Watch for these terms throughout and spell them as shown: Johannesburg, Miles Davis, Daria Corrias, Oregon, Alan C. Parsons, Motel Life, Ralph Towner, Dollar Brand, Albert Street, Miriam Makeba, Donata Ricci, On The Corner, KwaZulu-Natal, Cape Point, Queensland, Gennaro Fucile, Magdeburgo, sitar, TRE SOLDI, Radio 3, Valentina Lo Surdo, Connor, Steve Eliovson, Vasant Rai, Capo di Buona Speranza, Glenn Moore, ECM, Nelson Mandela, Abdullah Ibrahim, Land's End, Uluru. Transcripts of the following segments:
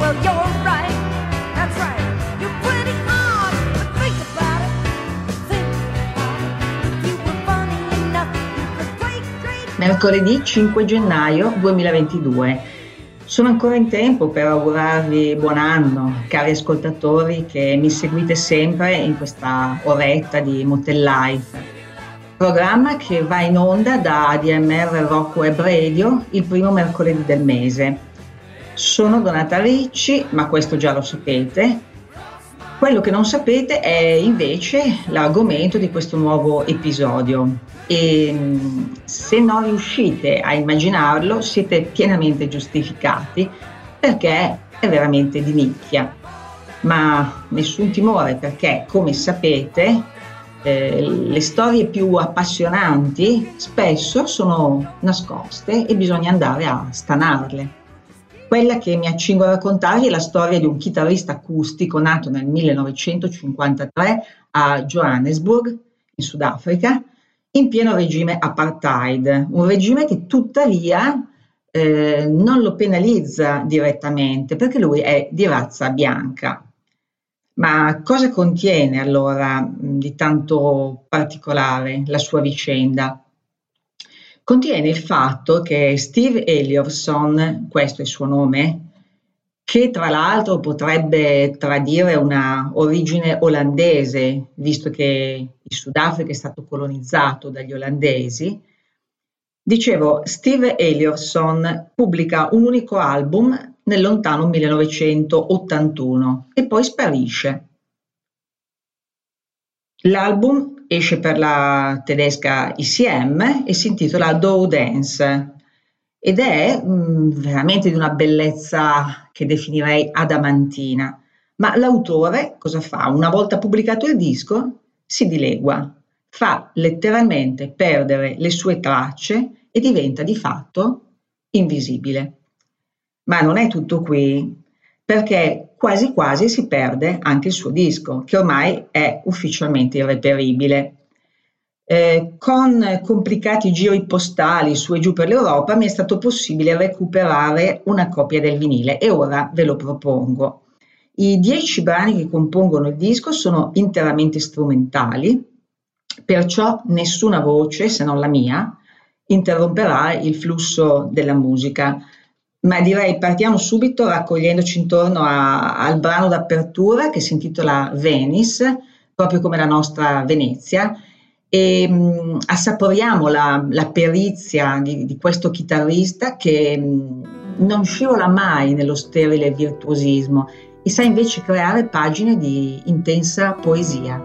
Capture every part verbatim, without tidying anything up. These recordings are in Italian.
well, you're right. That's right. You're pretty hard, but think about it. Think about it. If you were funny enough, you could play great. Mercoledì cinque gennaio duemilaventidue. Sono ancora in tempo per augurarvi buon anno, cari ascoltatori che mi seguite sempre in questa oretta di Motel Live, programma che va in onda da D M R Rocco Web Radio il primo mercoledì del mese. Sono Donata Ricci, ma questo già lo sapete. Quello che non sapete è invece l'argomento di questo nuovo episodio e se non riuscite a immaginarlo siete pienamente giustificati perché è veramente di nicchia. Ma nessun timore, perché come sapete eh, le storie più appassionanti spesso sono nascoste e bisogna andare a stanarle. Quella che mi accingo a raccontarvi è la storia di un chitarrista acustico nato nel millenovecentocinquantatré a Johannesburg, in Sudafrica, in pieno regime apartheid, un regime che tuttavia eh, non lo penalizza direttamente perché lui è di razza bianca. Ma cosa contiene allora di tanto particolare la sua vicenda? Contiene il fatto che Steve Eliovson, questo è il suo nome, che tra l'altro potrebbe tradire una origine olandese, visto che il Sudafrica è stato colonizzato dagli olandesi, dicevo, Steve Eliovson pubblica un unico album nel lontano millenovecentottantuno e poi sparisce. L'album esce per la tedesca E C M e si intitola Dow Dance ed è mh, veramente di una bellezza che definirei adamantina. Ma l'autore cosa fa? Una volta pubblicato il disco si dilegua, fa letteralmente perdere le sue tracce e diventa di fatto invisibile. Ma non è tutto qui, perché quasi quasi si perde anche il suo disco, che ormai è ufficialmente irreperibile. Eh, con complicati giri postali su e giù per l'Europa mi è stato possibile recuperare una copia del vinile e ora ve lo propongo. I dieci brani che compongono il disco sono interamente strumentali, perciò nessuna voce, se non la mia, interromperà il flusso della musica. Ma direi partiamo subito raccogliendoci intorno a, al brano d'apertura che si intitola Venice, proprio come la nostra Venezia, e mh, assaporiamo la, la perizia di, di questo chitarrista che mh, non scivola mai nello sterile virtuosismo e sa invece creare pagine di intensa poesia.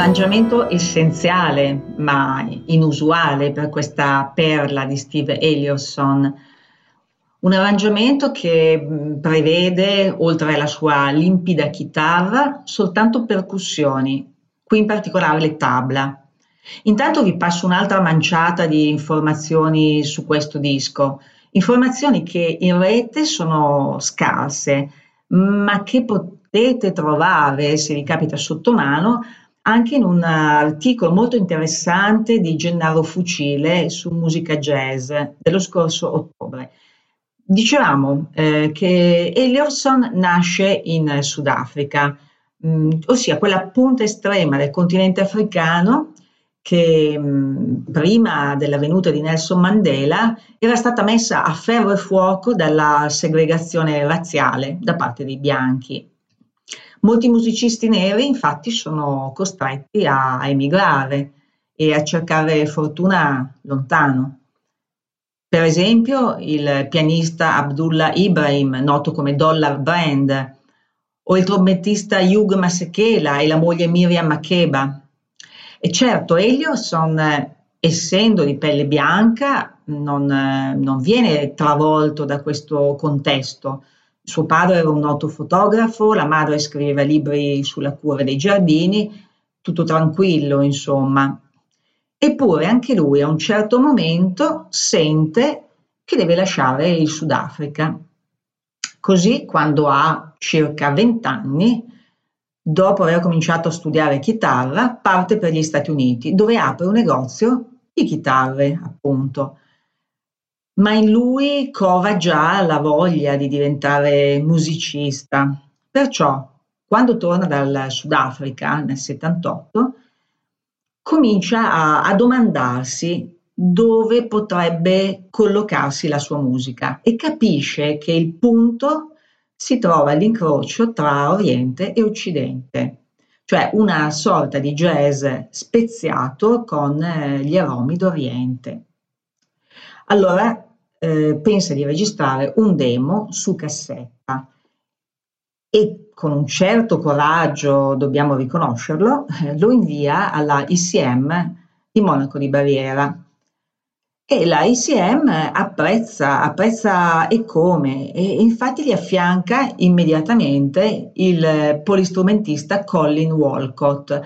Arrangiamento essenziale ma inusuale per questa perla di Steve Eliovson, un arrangiamento che prevede, oltre alla sua limpida chitarra, soltanto percussioni, qui in particolare le tabla. Intanto vi passo un'altra manciata di informazioni su questo disco, informazioni che in rete sono scarse, ma che potete trovare, se vi capita sotto mano, anche in un articolo molto interessante di Gennaro Fucile su Musica Jazz dello scorso ottobre. Dicevamo eh, che Eliovson nasce in Sudafrica, mh, ossia quella punta estrema del continente africano che mh, prima della venuta di Nelson Mandela era stata messa a ferro e fuoco dalla segregazione razziale da parte dei bianchi. Molti musicisti neri infatti sono costretti a emigrare e a cercare fortuna lontano. Per esempio il pianista Abdullah Ibrahim, noto come Dollar Brand, o il trombettista Hugh Masekela e la moglie Miriam Makeba. E certo, Eliovson, essendo di pelle bianca, non, non viene travolto da questo contesto. Suo padre era un noto fotografo, la madre scriveva libri sulla cura dei giardini, tutto tranquillo, insomma. Eppure anche lui a un certo momento sente che deve lasciare il Sudafrica. Così, quando ha circa venti anni, dopo aver cominciato a studiare chitarra, parte per gli Stati Uniti, dove apre un negozio di chitarre, appunto. Ma in lui cova già la voglia di diventare musicista. Perciò, quando torna dal Sudafrica nel settantotto, comincia a, a domandarsi dove potrebbe collocarsi la sua musica e capisce che il punto si trova all'incrocio tra Oriente e Occidente, cioè una sorta di jazz speziato con gli aromi d'Oriente. Allora eh, pensa di registrare un demo su cassetta e con un certo coraggio, dobbiamo riconoscerlo, eh, lo invia alla E C M di Monaco di Baviera. E la E C M apprezza, apprezza e come, e infatti gli affianca immediatamente il polistrumentista Colin Walcott,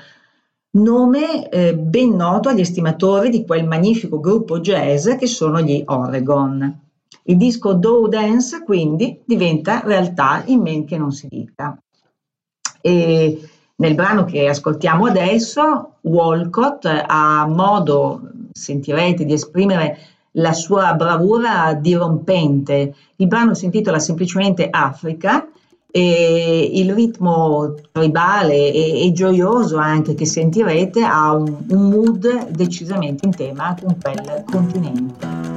nome eh, ben noto agli estimatori di quel magnifico gruppo jazz che sono gli Oregon. Il disco Dow Dance quindi diventa realtà in men che non si dica. E nel brano che ascoltiamo adesso, Walcott ha modo, sentirete, di esprimere la sua bravura dirompente. Il brano si intitola semplicemente Africa, e il ritmo tribale e, e gioioso anche che sentirete ha un, un mood decisamente in tema con quel continente.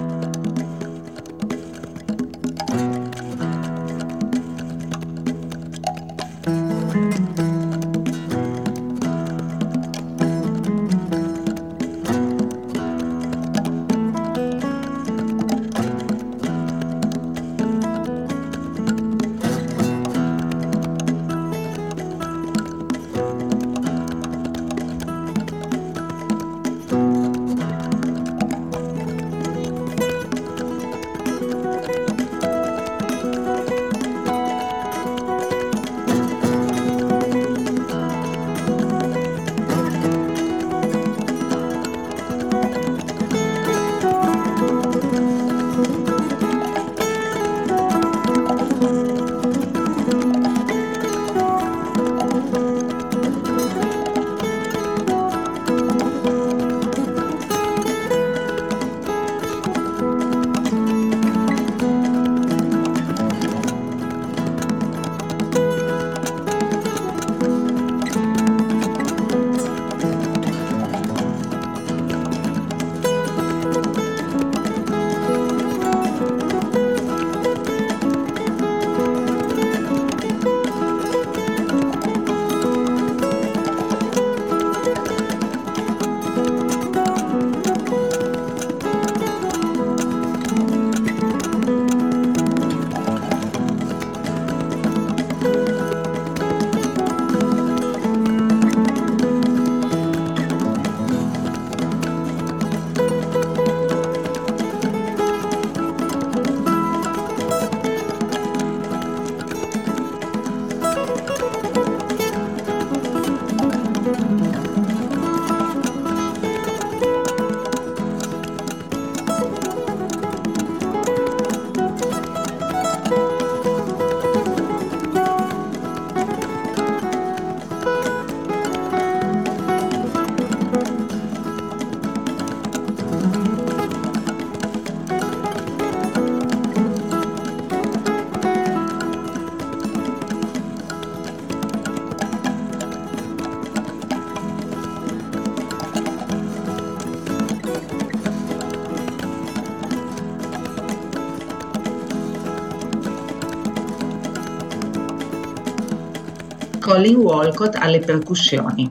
Colin Walcott alle percussioni,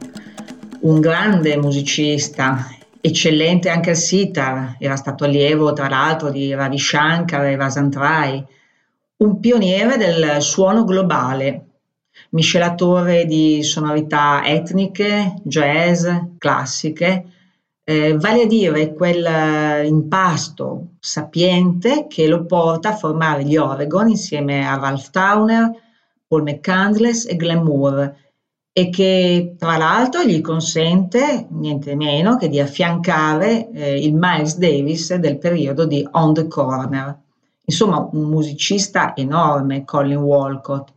un grande musicista, eccellente anche al sitar, era stato allievo tra l'altro di Ravi Shankar e Vasant Rai, un pioniere del suono globale, miscelatore di sonorità etniche, jazz, classiche, eh, vale a dire quel impasto sapiente che lo porta a formare gli Oregon insieme a Ralph Towner, Paul McCandless e Glenn Moore, e che tra l'altro gli consente niente meno che di affiancare eh, il Miles Davis del periodo di On The Corner. Insomma, un musicista enorme Colin Walcott,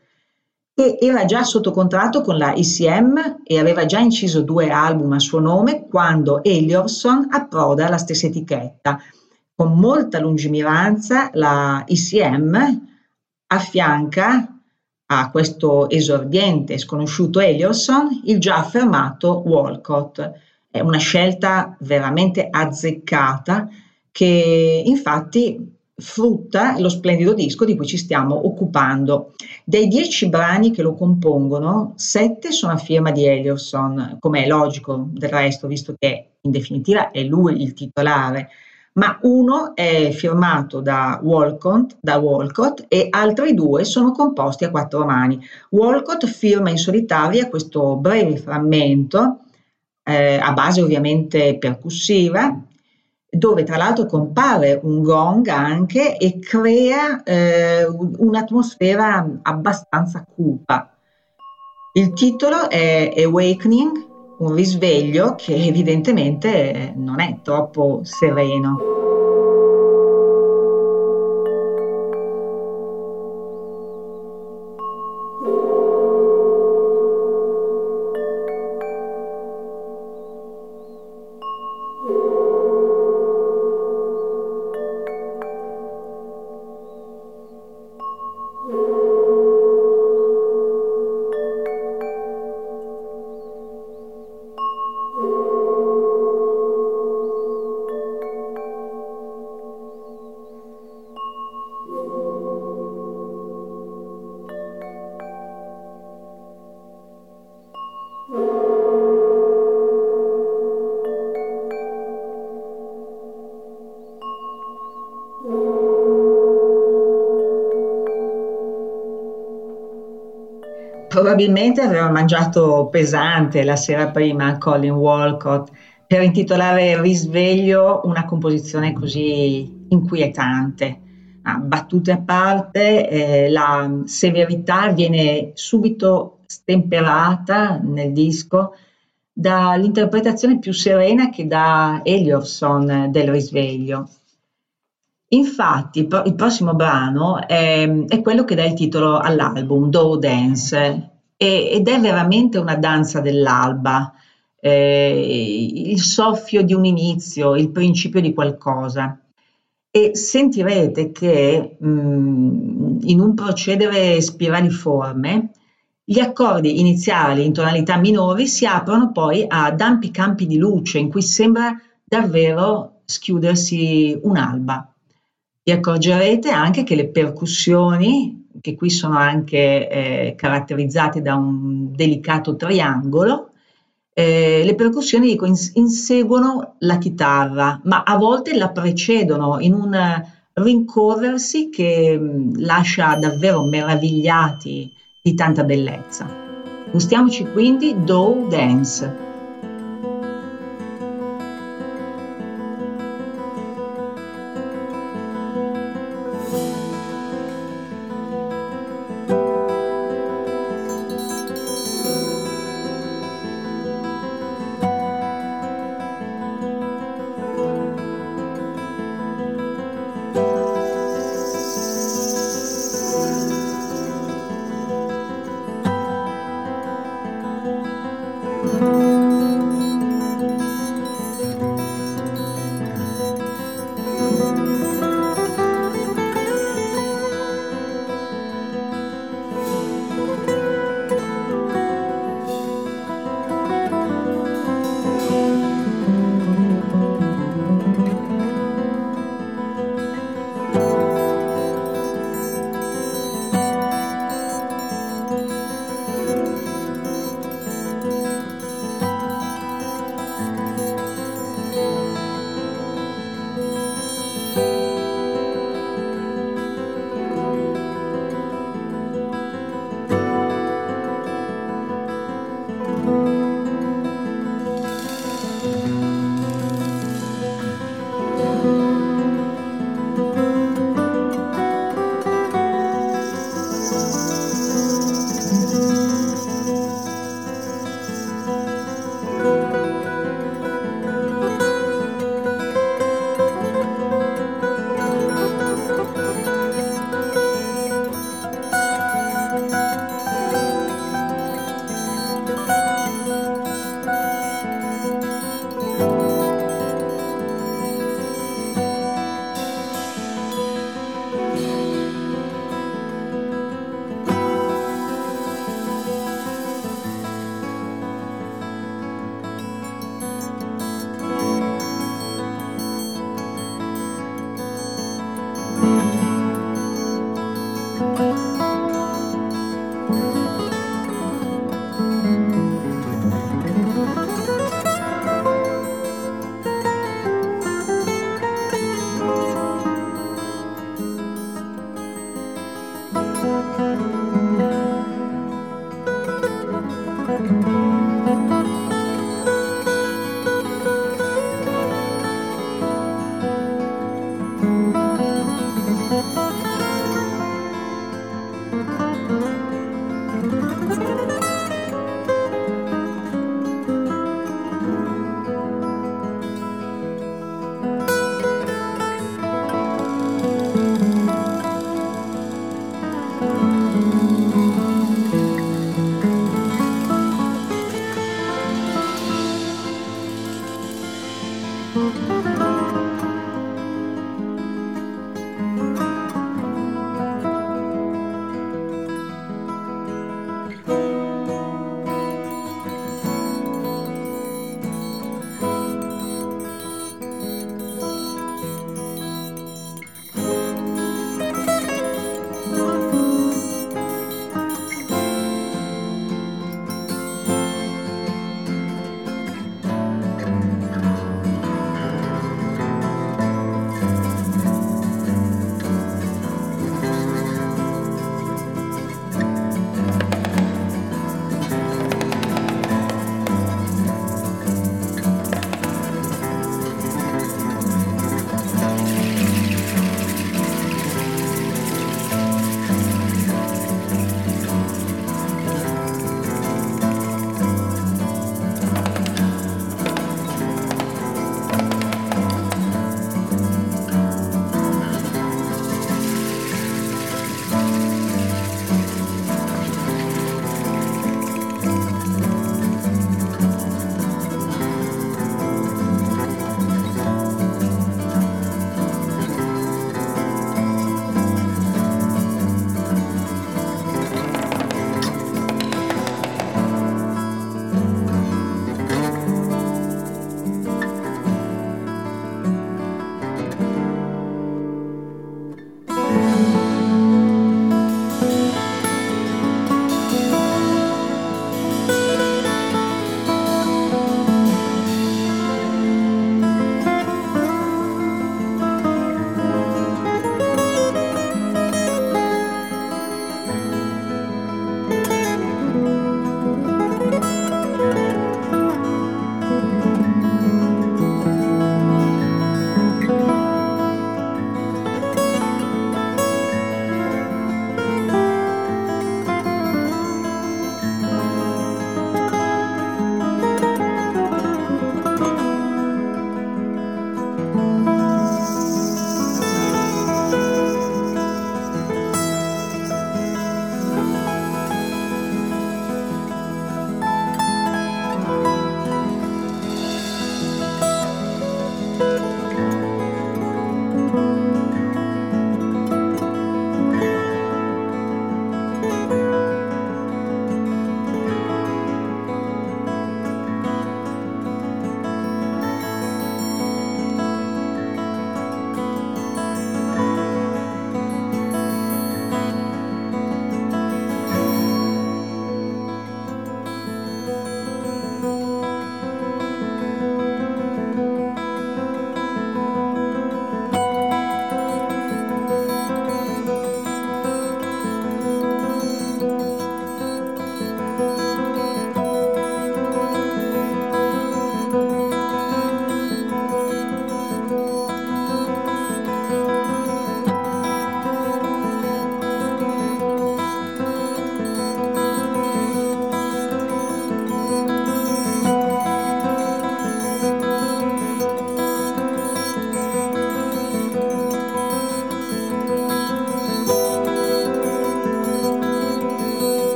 che era già sotto contratto con la E C M e aveva già inciso due album a suo nome quando Eliovson approda alla stessa etichetta. Con molta lungimiranza la E C M affianca a questo esordiente e sconosciuto Eliovson il già affermato Walcott. È una scelta veramente azzeccata che infatti frutta lo splendido disco di cui ci stiamo occupando. Dei dieci brani che lo compongono, sette sono a firma di Eliovson, come è logico del resto, visto che in definitiva è lui il titolare, ma uno è firmato da Walcott, da Walcott e altri due sono composti a quattro mani. Walcott firma in solitaria questo breve frammento, eh, a base ovviamente percussiva, dove tra l'altro compare un gong anche e crea eh, un'atmosfera abbastanza cupa. Il titolo è Awakening un risveglio che evidentemente non è troppo sereno. Probabilmente aveva mangiato pesante la sera prima Colin Walcott per intitolare Risveglio una composizione così inquietante. Ah, battute a parte, eh, la severità viene subito stemperata nel disco dall'interpretazione più serena che dà Eliovson del Risveglio. Infatti il prossimo brano è, è quello che dà il titolo all'album, Dow Dance, e, ed è veramente una danza dell'alba, eh, il soffio di un inizio, il principio di qualcosa. E sentirete che mh, in un procedere spiraliforme gli accordi iniziali in tonalità minori si aprono poi ad ampi campi di luce in cui sembra davvero schiudersi un'alba. Vi accorgerete anche che le percussioni, che qui sono anche eh, caratterizzate da un delicato triangolo, eh, le percussioni dico, inseguono la chitarra, ma a volte la precedono in un rincorrersi che mh, lascia davvero meravigliati di tanta bellezza. Gustiamoci quindi Dow Dance. Thank you.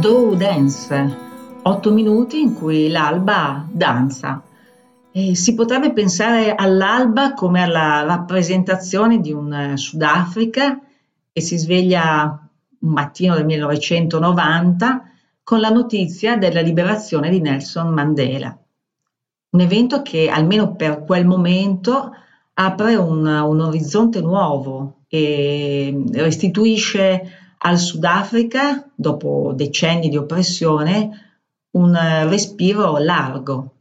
Dow Dance, otto minuti in cui l'alba danza. E si potrebbe pensare all'alba come alla rappresentazione di un Sudafrica che si sveglia un mattino del millenovecentonovanta con la notizia della liberazione di Nelson Mandela. Un evento che, almeno per quel momento, apre un, un orizzonte nuovo e restituisce al Sudafrica, dopo decenni di oppressione, un respiro largo,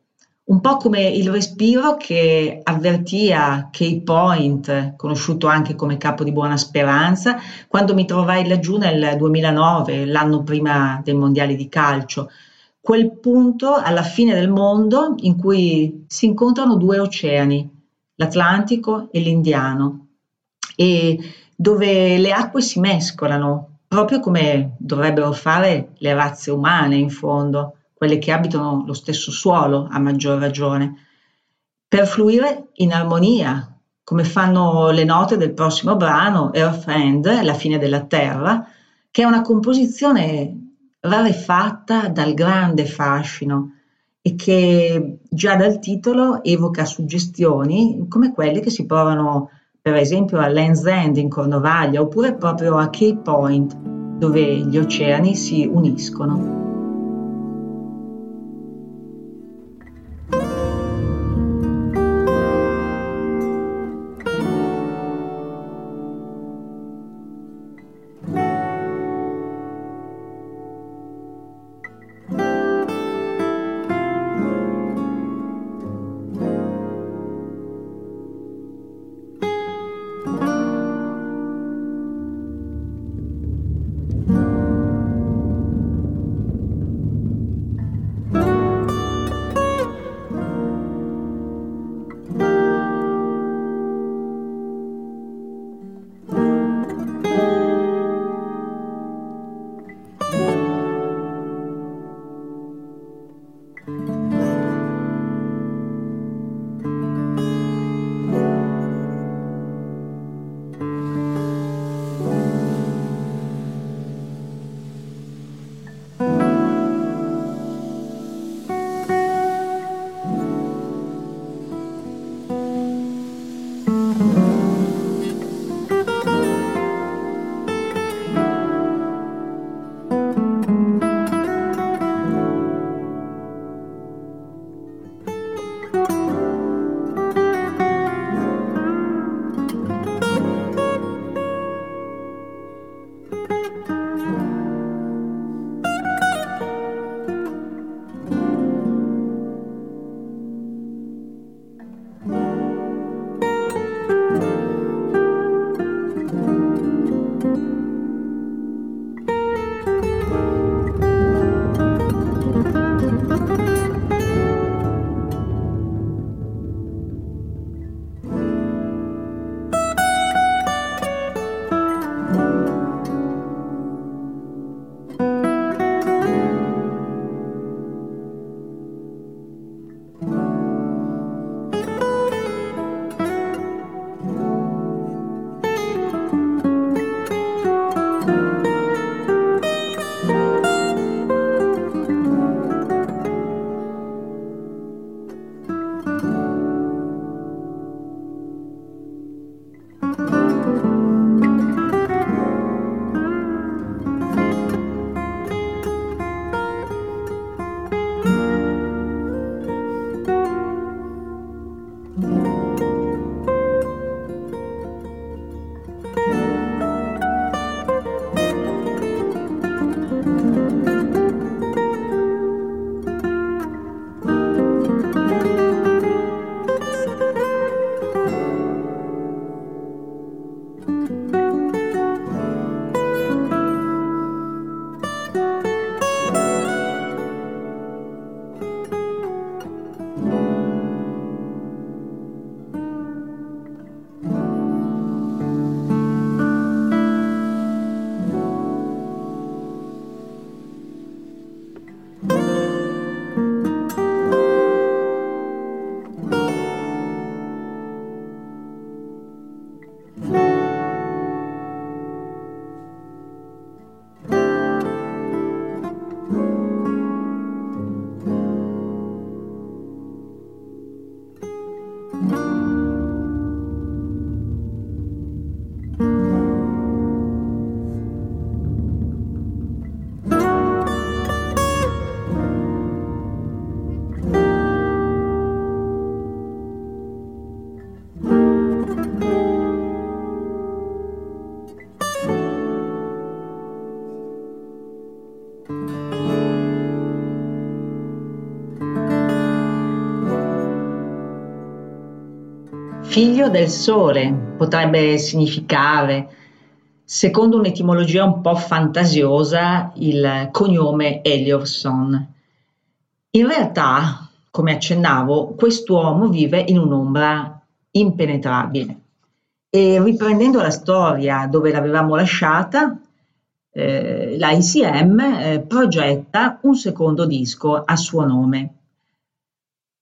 un po' come il respiro che avvertia Cape Point, conosciuto anche come Capo di Buona Speranza, quando mi trovai laggiù nel duemilanove, l'anno prima dei mondiali di calcio. Quel punto alla fine del mondo in cui si incontrano due oceani, l'Atlantico e l'Indiano, e dove le acque si mescolano, proprio come dovrebbero fare le razze umane in fondo, quelle che abitano lo stesso suolo a maggior ragione, per fluire in armonia, come fanno le note del prossimo brano, Earth End, la fine della Terra, che è una composizione rarefatta dal grande fascino e che già dal titolo evoca suggestioni come quelle che si provano per esempio a Land's End in Cornovaglia oppure proprio a Cape Point, dove gli oceani si uniscono. Figlio del sole potrebbe significare, secondo un'etimologia un po' fantasiosa, il cognome Eliovson. In realtà, come accennavo, quest'uomo vive in un'ombra impenetrabile. E riprendendo la storia dove l'avevamo lasciata, eh, la E C M eh, progetta un secondo disco a suo nome.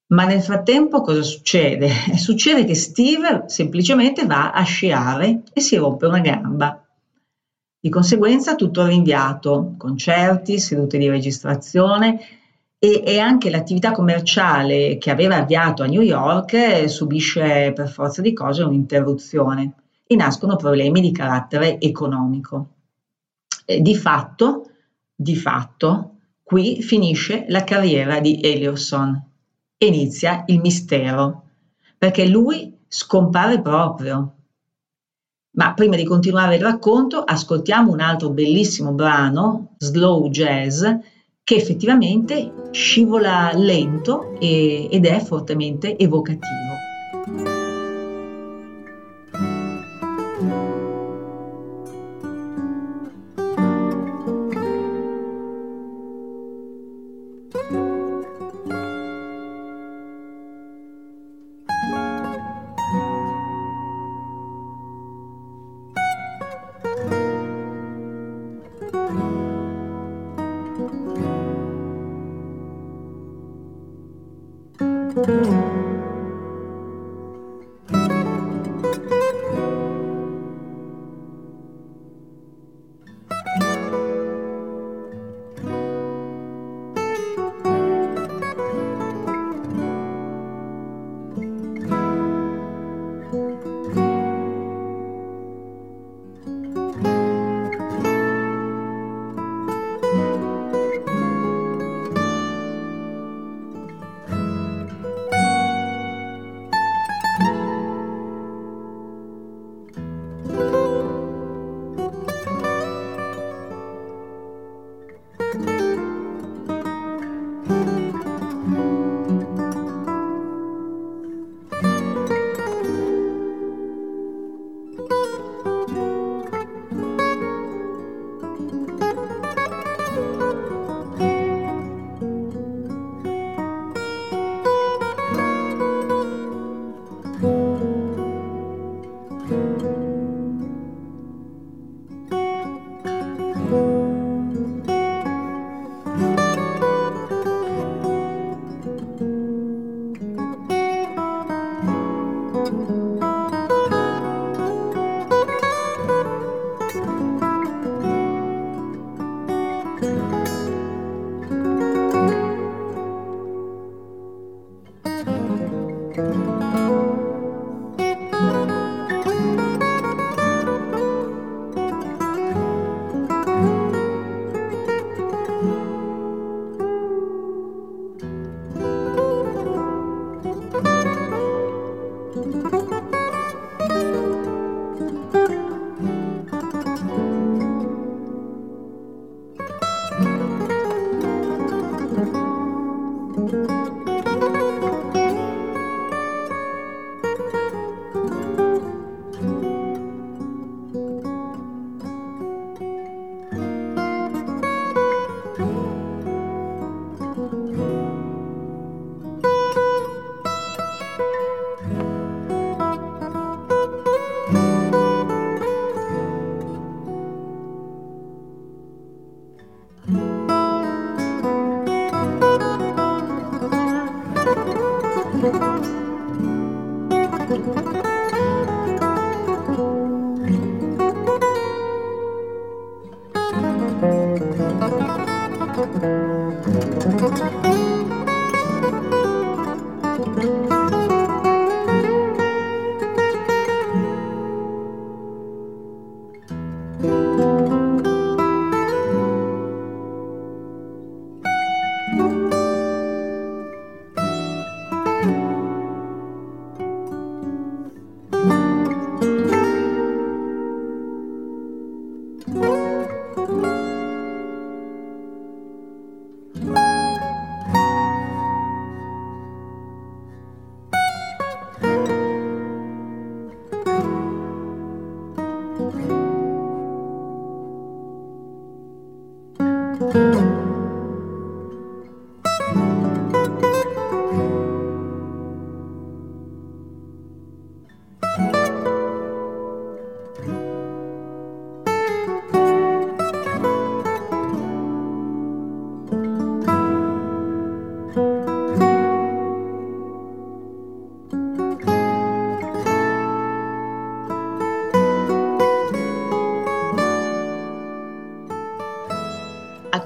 Ma nel frattempo cosa succede? Succede che Steve semplicemente va a sciare e si rompe una gamba. Di conseguenza tutto è rinviato, concerti, sedute di registrazione e, e anche l'attività commerciale che aveva avviato a New York subisce per forza di cose un'interruzione e nascono problemi di carattere economico. E di fatto, di fatto, qui finisce la carriera di Eliovson. Inizia il mistero, perché lui scompare proprio. Ma prima di continuare il racconto, ascoltiamo un altro bellissimo brano, Slow Jazz, che effettivamente scivola lento e, ed è fortemente evocativo.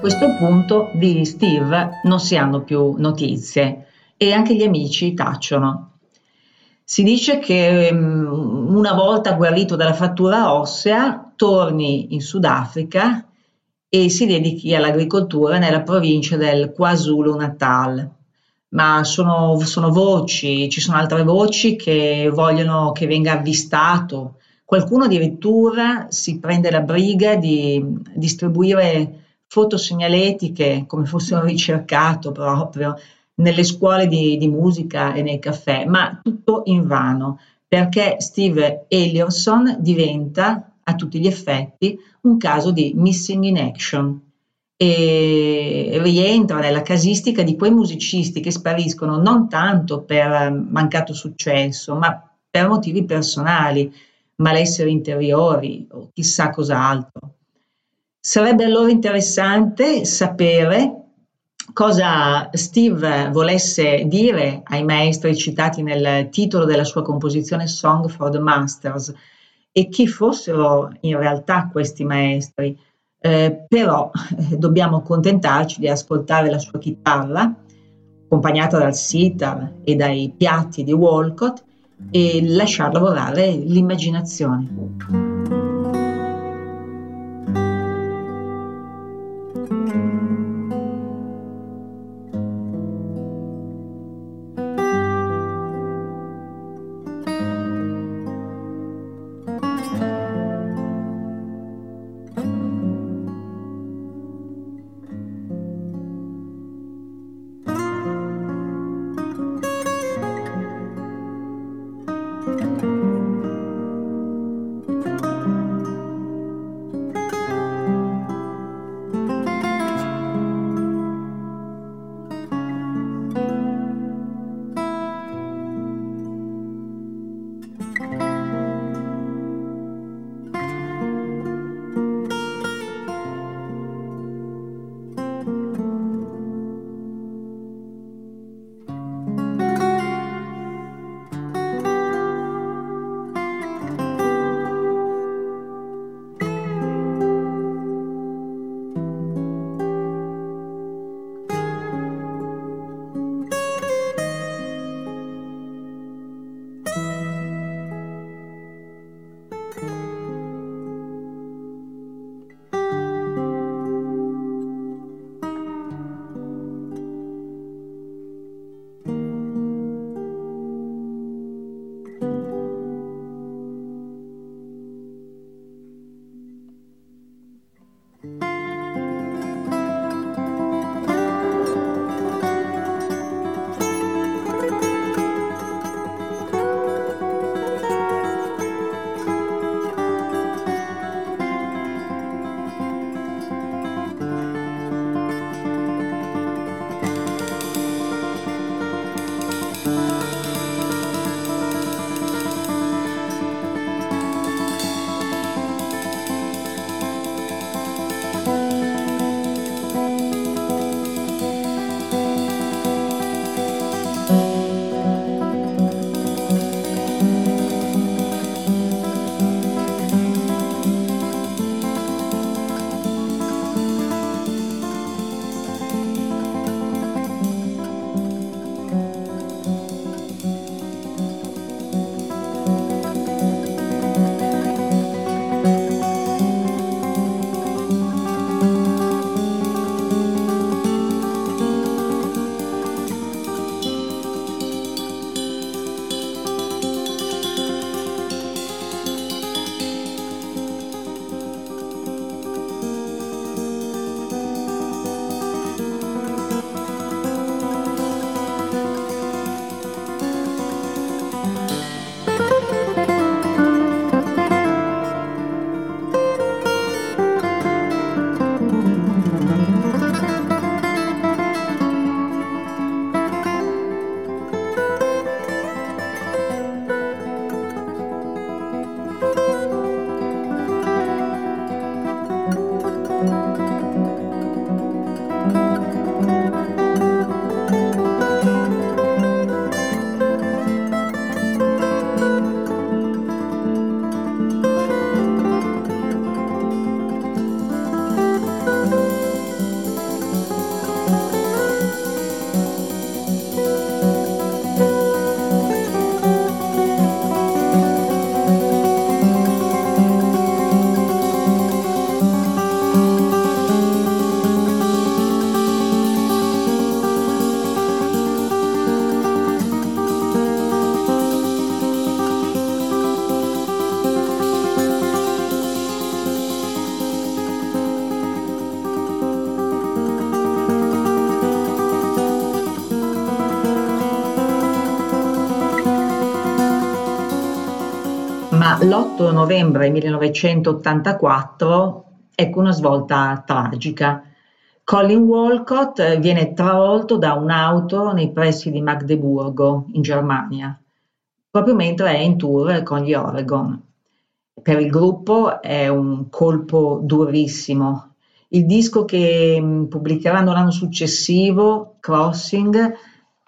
questo punto di Steve non si hanno più notizie e anche gli amici tacciono. Si dice che um, una volta guarito dalla frattura ossea torni in Sudafrica e si dedichi all'agricoltura nella provincia del KwaZulu-Natal. Ma sono, sono voci, ci sono altre voci che vogliono che venga avvistato. Qualcuno addirittura si prende la briga di distribuire fotosegnaletiche come fossero ricercato proprio nelle scuole di, di musica e nei caffè, ma tutto invano, perché Steve Eliovson diventa a tutti gli effetti un caso di missing in action e rientra nella casistica di quei musicisti che spariscono non tanto per mancato successo, ma per motivi personali, malessere interiori o chissà cos'altro. Sarebbe allora interessante sapere cosa Steve volesse dire ai maestri citati nel titolo della sua composizione Song for the Masters e chi fossero in realtà questi maestri. Eh, però eh, dobbiamo contentarci di ascoltare la sua chitarra accompagnata dal sitar e dai piatti di Walcott e lasciar lavorare l'immaginazione. Thank you. ma l'otto novembre millenovecentottantaquattro ecco una svolta tragica. Colin Walcott viene travolto da un'auto nei pressi di Magdeburgo, in Germania, proprio mentre è in tour con gli Oregon. Per il gruppo è un colpo durissimo. Il disco che pubblicheranno l'anno successivo, Crossing,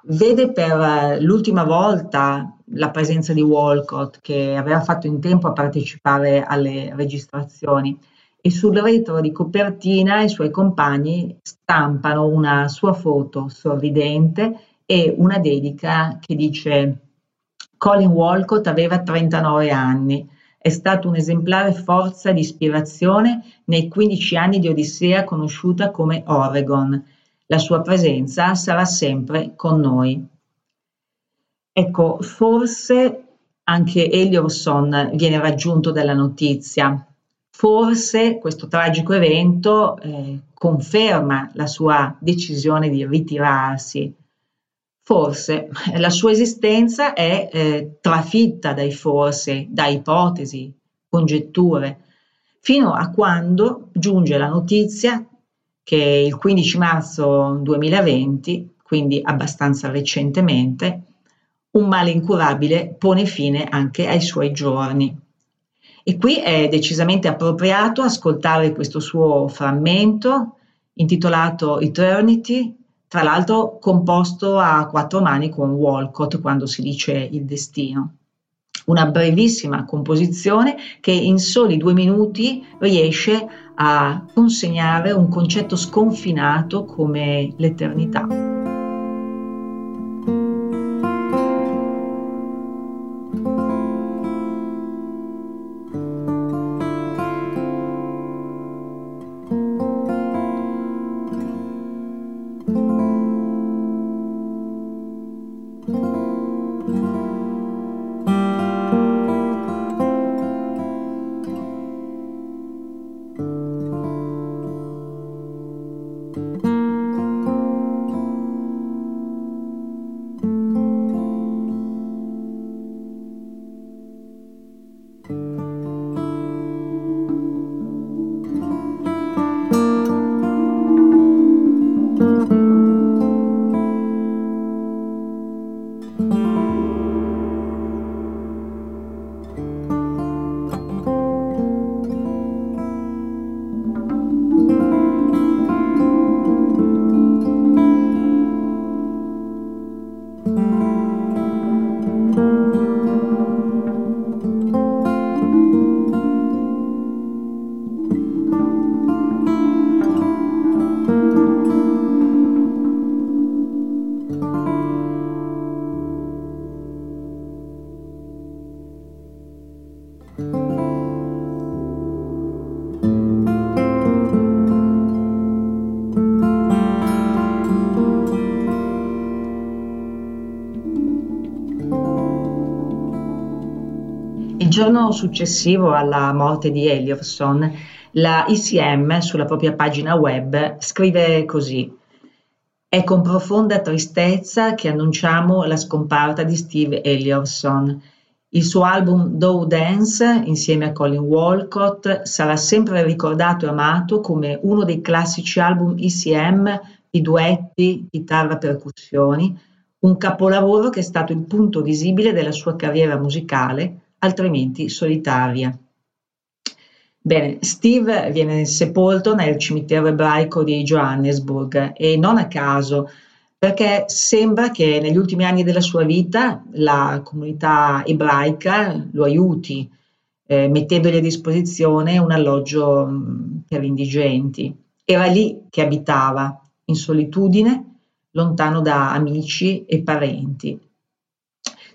vede per l'ultima volta la presenza di Walcott, che aveva fatto in tempo a partecipare alle registrazioni. E sul retro di copertina i suoi compagni stampano una sua foto sorridente e una dedica che dice: Colin Walcott aveva trentanove anni, è stato un esemplare forza di ispirazione nei quindici anni di odissea conosciuta come Oregon. La sua presenza sarà sempre con noi. Ecco, forse anche Eliovson viene raggiunto dalla notizia. Forse questo tragico evento eh, conferma la sua decisione di ritirarsi. Forse la sua esistenza è eh, trafitta dai forse, da ipotesi, congetture, fino a quando giunge la notizia che il quindici marzo duemilaventi, quindi abbastanza recentemente, un male incurabile pone fine anche ai suoi giorni. E qui è decisamente appropriato ascoltare questo suo frammento intitolato Eternity, tra l'altro composto a quattro mani con Walcott quando si dice il destino. Una brevissima composizione che in soli due minuti riesce a consegnare un concetto sconfinato come l'eternità. Il giorno successivo alla morte di Eliovson, la E C M sulla propria pagina web scrive così: è con profonda tristezza che annunciamo la scomparsa di Steve Eliovson. Il suo album Dow Dance, insieme a Colin Walcott, sarà sempre ricordato e amato come uno dei classici album E C M di duetti, chitarra, percussioni, un capolavoro che è stato il punto visibile della sua carriera musicale, altrimenti solitaria. Bene, Steve viene sepolto nel cimitero ebraico di Johannesburg e non a caso, perché sembra che negli ultimi anni della sua vita la comunità ebraica lo aiuti, eh, mettendogli a disposizione un alloggio per indigenti. Era lì che abitava, in solitudine, lontano da amici e parenti.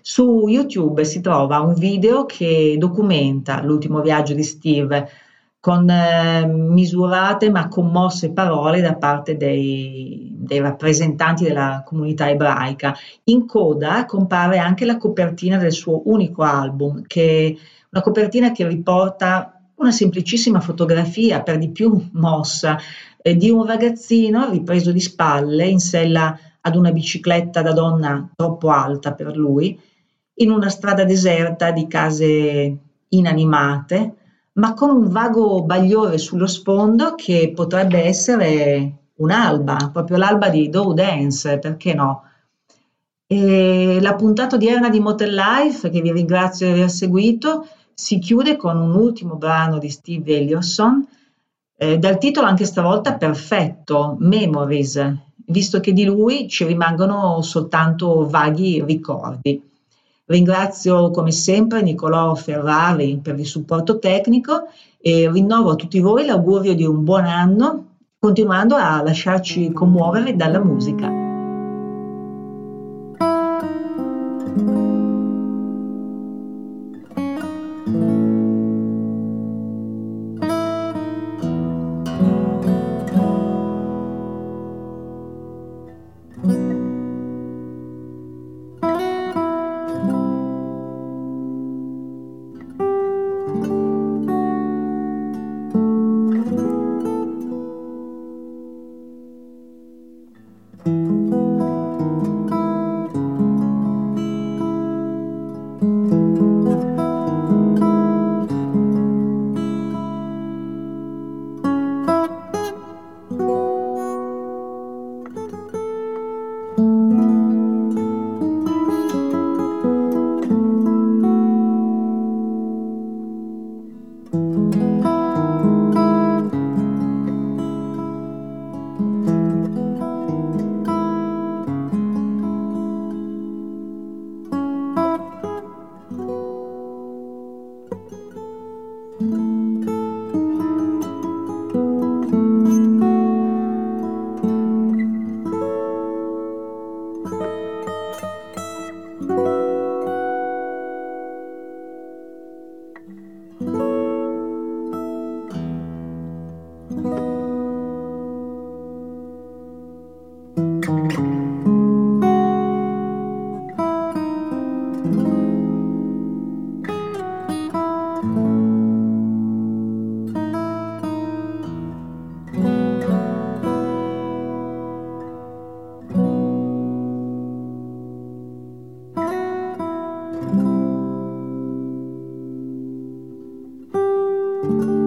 Su YouTube si trova un video che documenta l'ultimo viaggio di Steve con eh, misurate ma commosse parole da parte dei, dei rappresentanti della comunità ebraica. In coda compare anche la copertina del suo unico album, che una copertina che riporta una semplicissima fotografia, per di più mossa, eh, di un ragazzino ripreso di spalle in sella ad una bicicletta da donna troppo alta per lui, in una strada deserta di case inanimate, ma con un vago bagliore sullo spondo che potrebbe essere un'alba, proprio l'alba di Dow Dance, perché no? E la puntata odierna di Motel Life, che vi ringrazio di aver seguito, si chiude con un ultimo brano di Steve Eliovson, eh, dal titolo anche stavolta perfetto, Memories, visto che di lui ci rimangono soltanto vaghi ricordi. Ringrazio come sempre Nicolò Ferrari per il supporto tecnico e rinnovo a tutti voi l'augurio di un buon anno, continuando a lasciarci commuovere dalla musica. Thank you.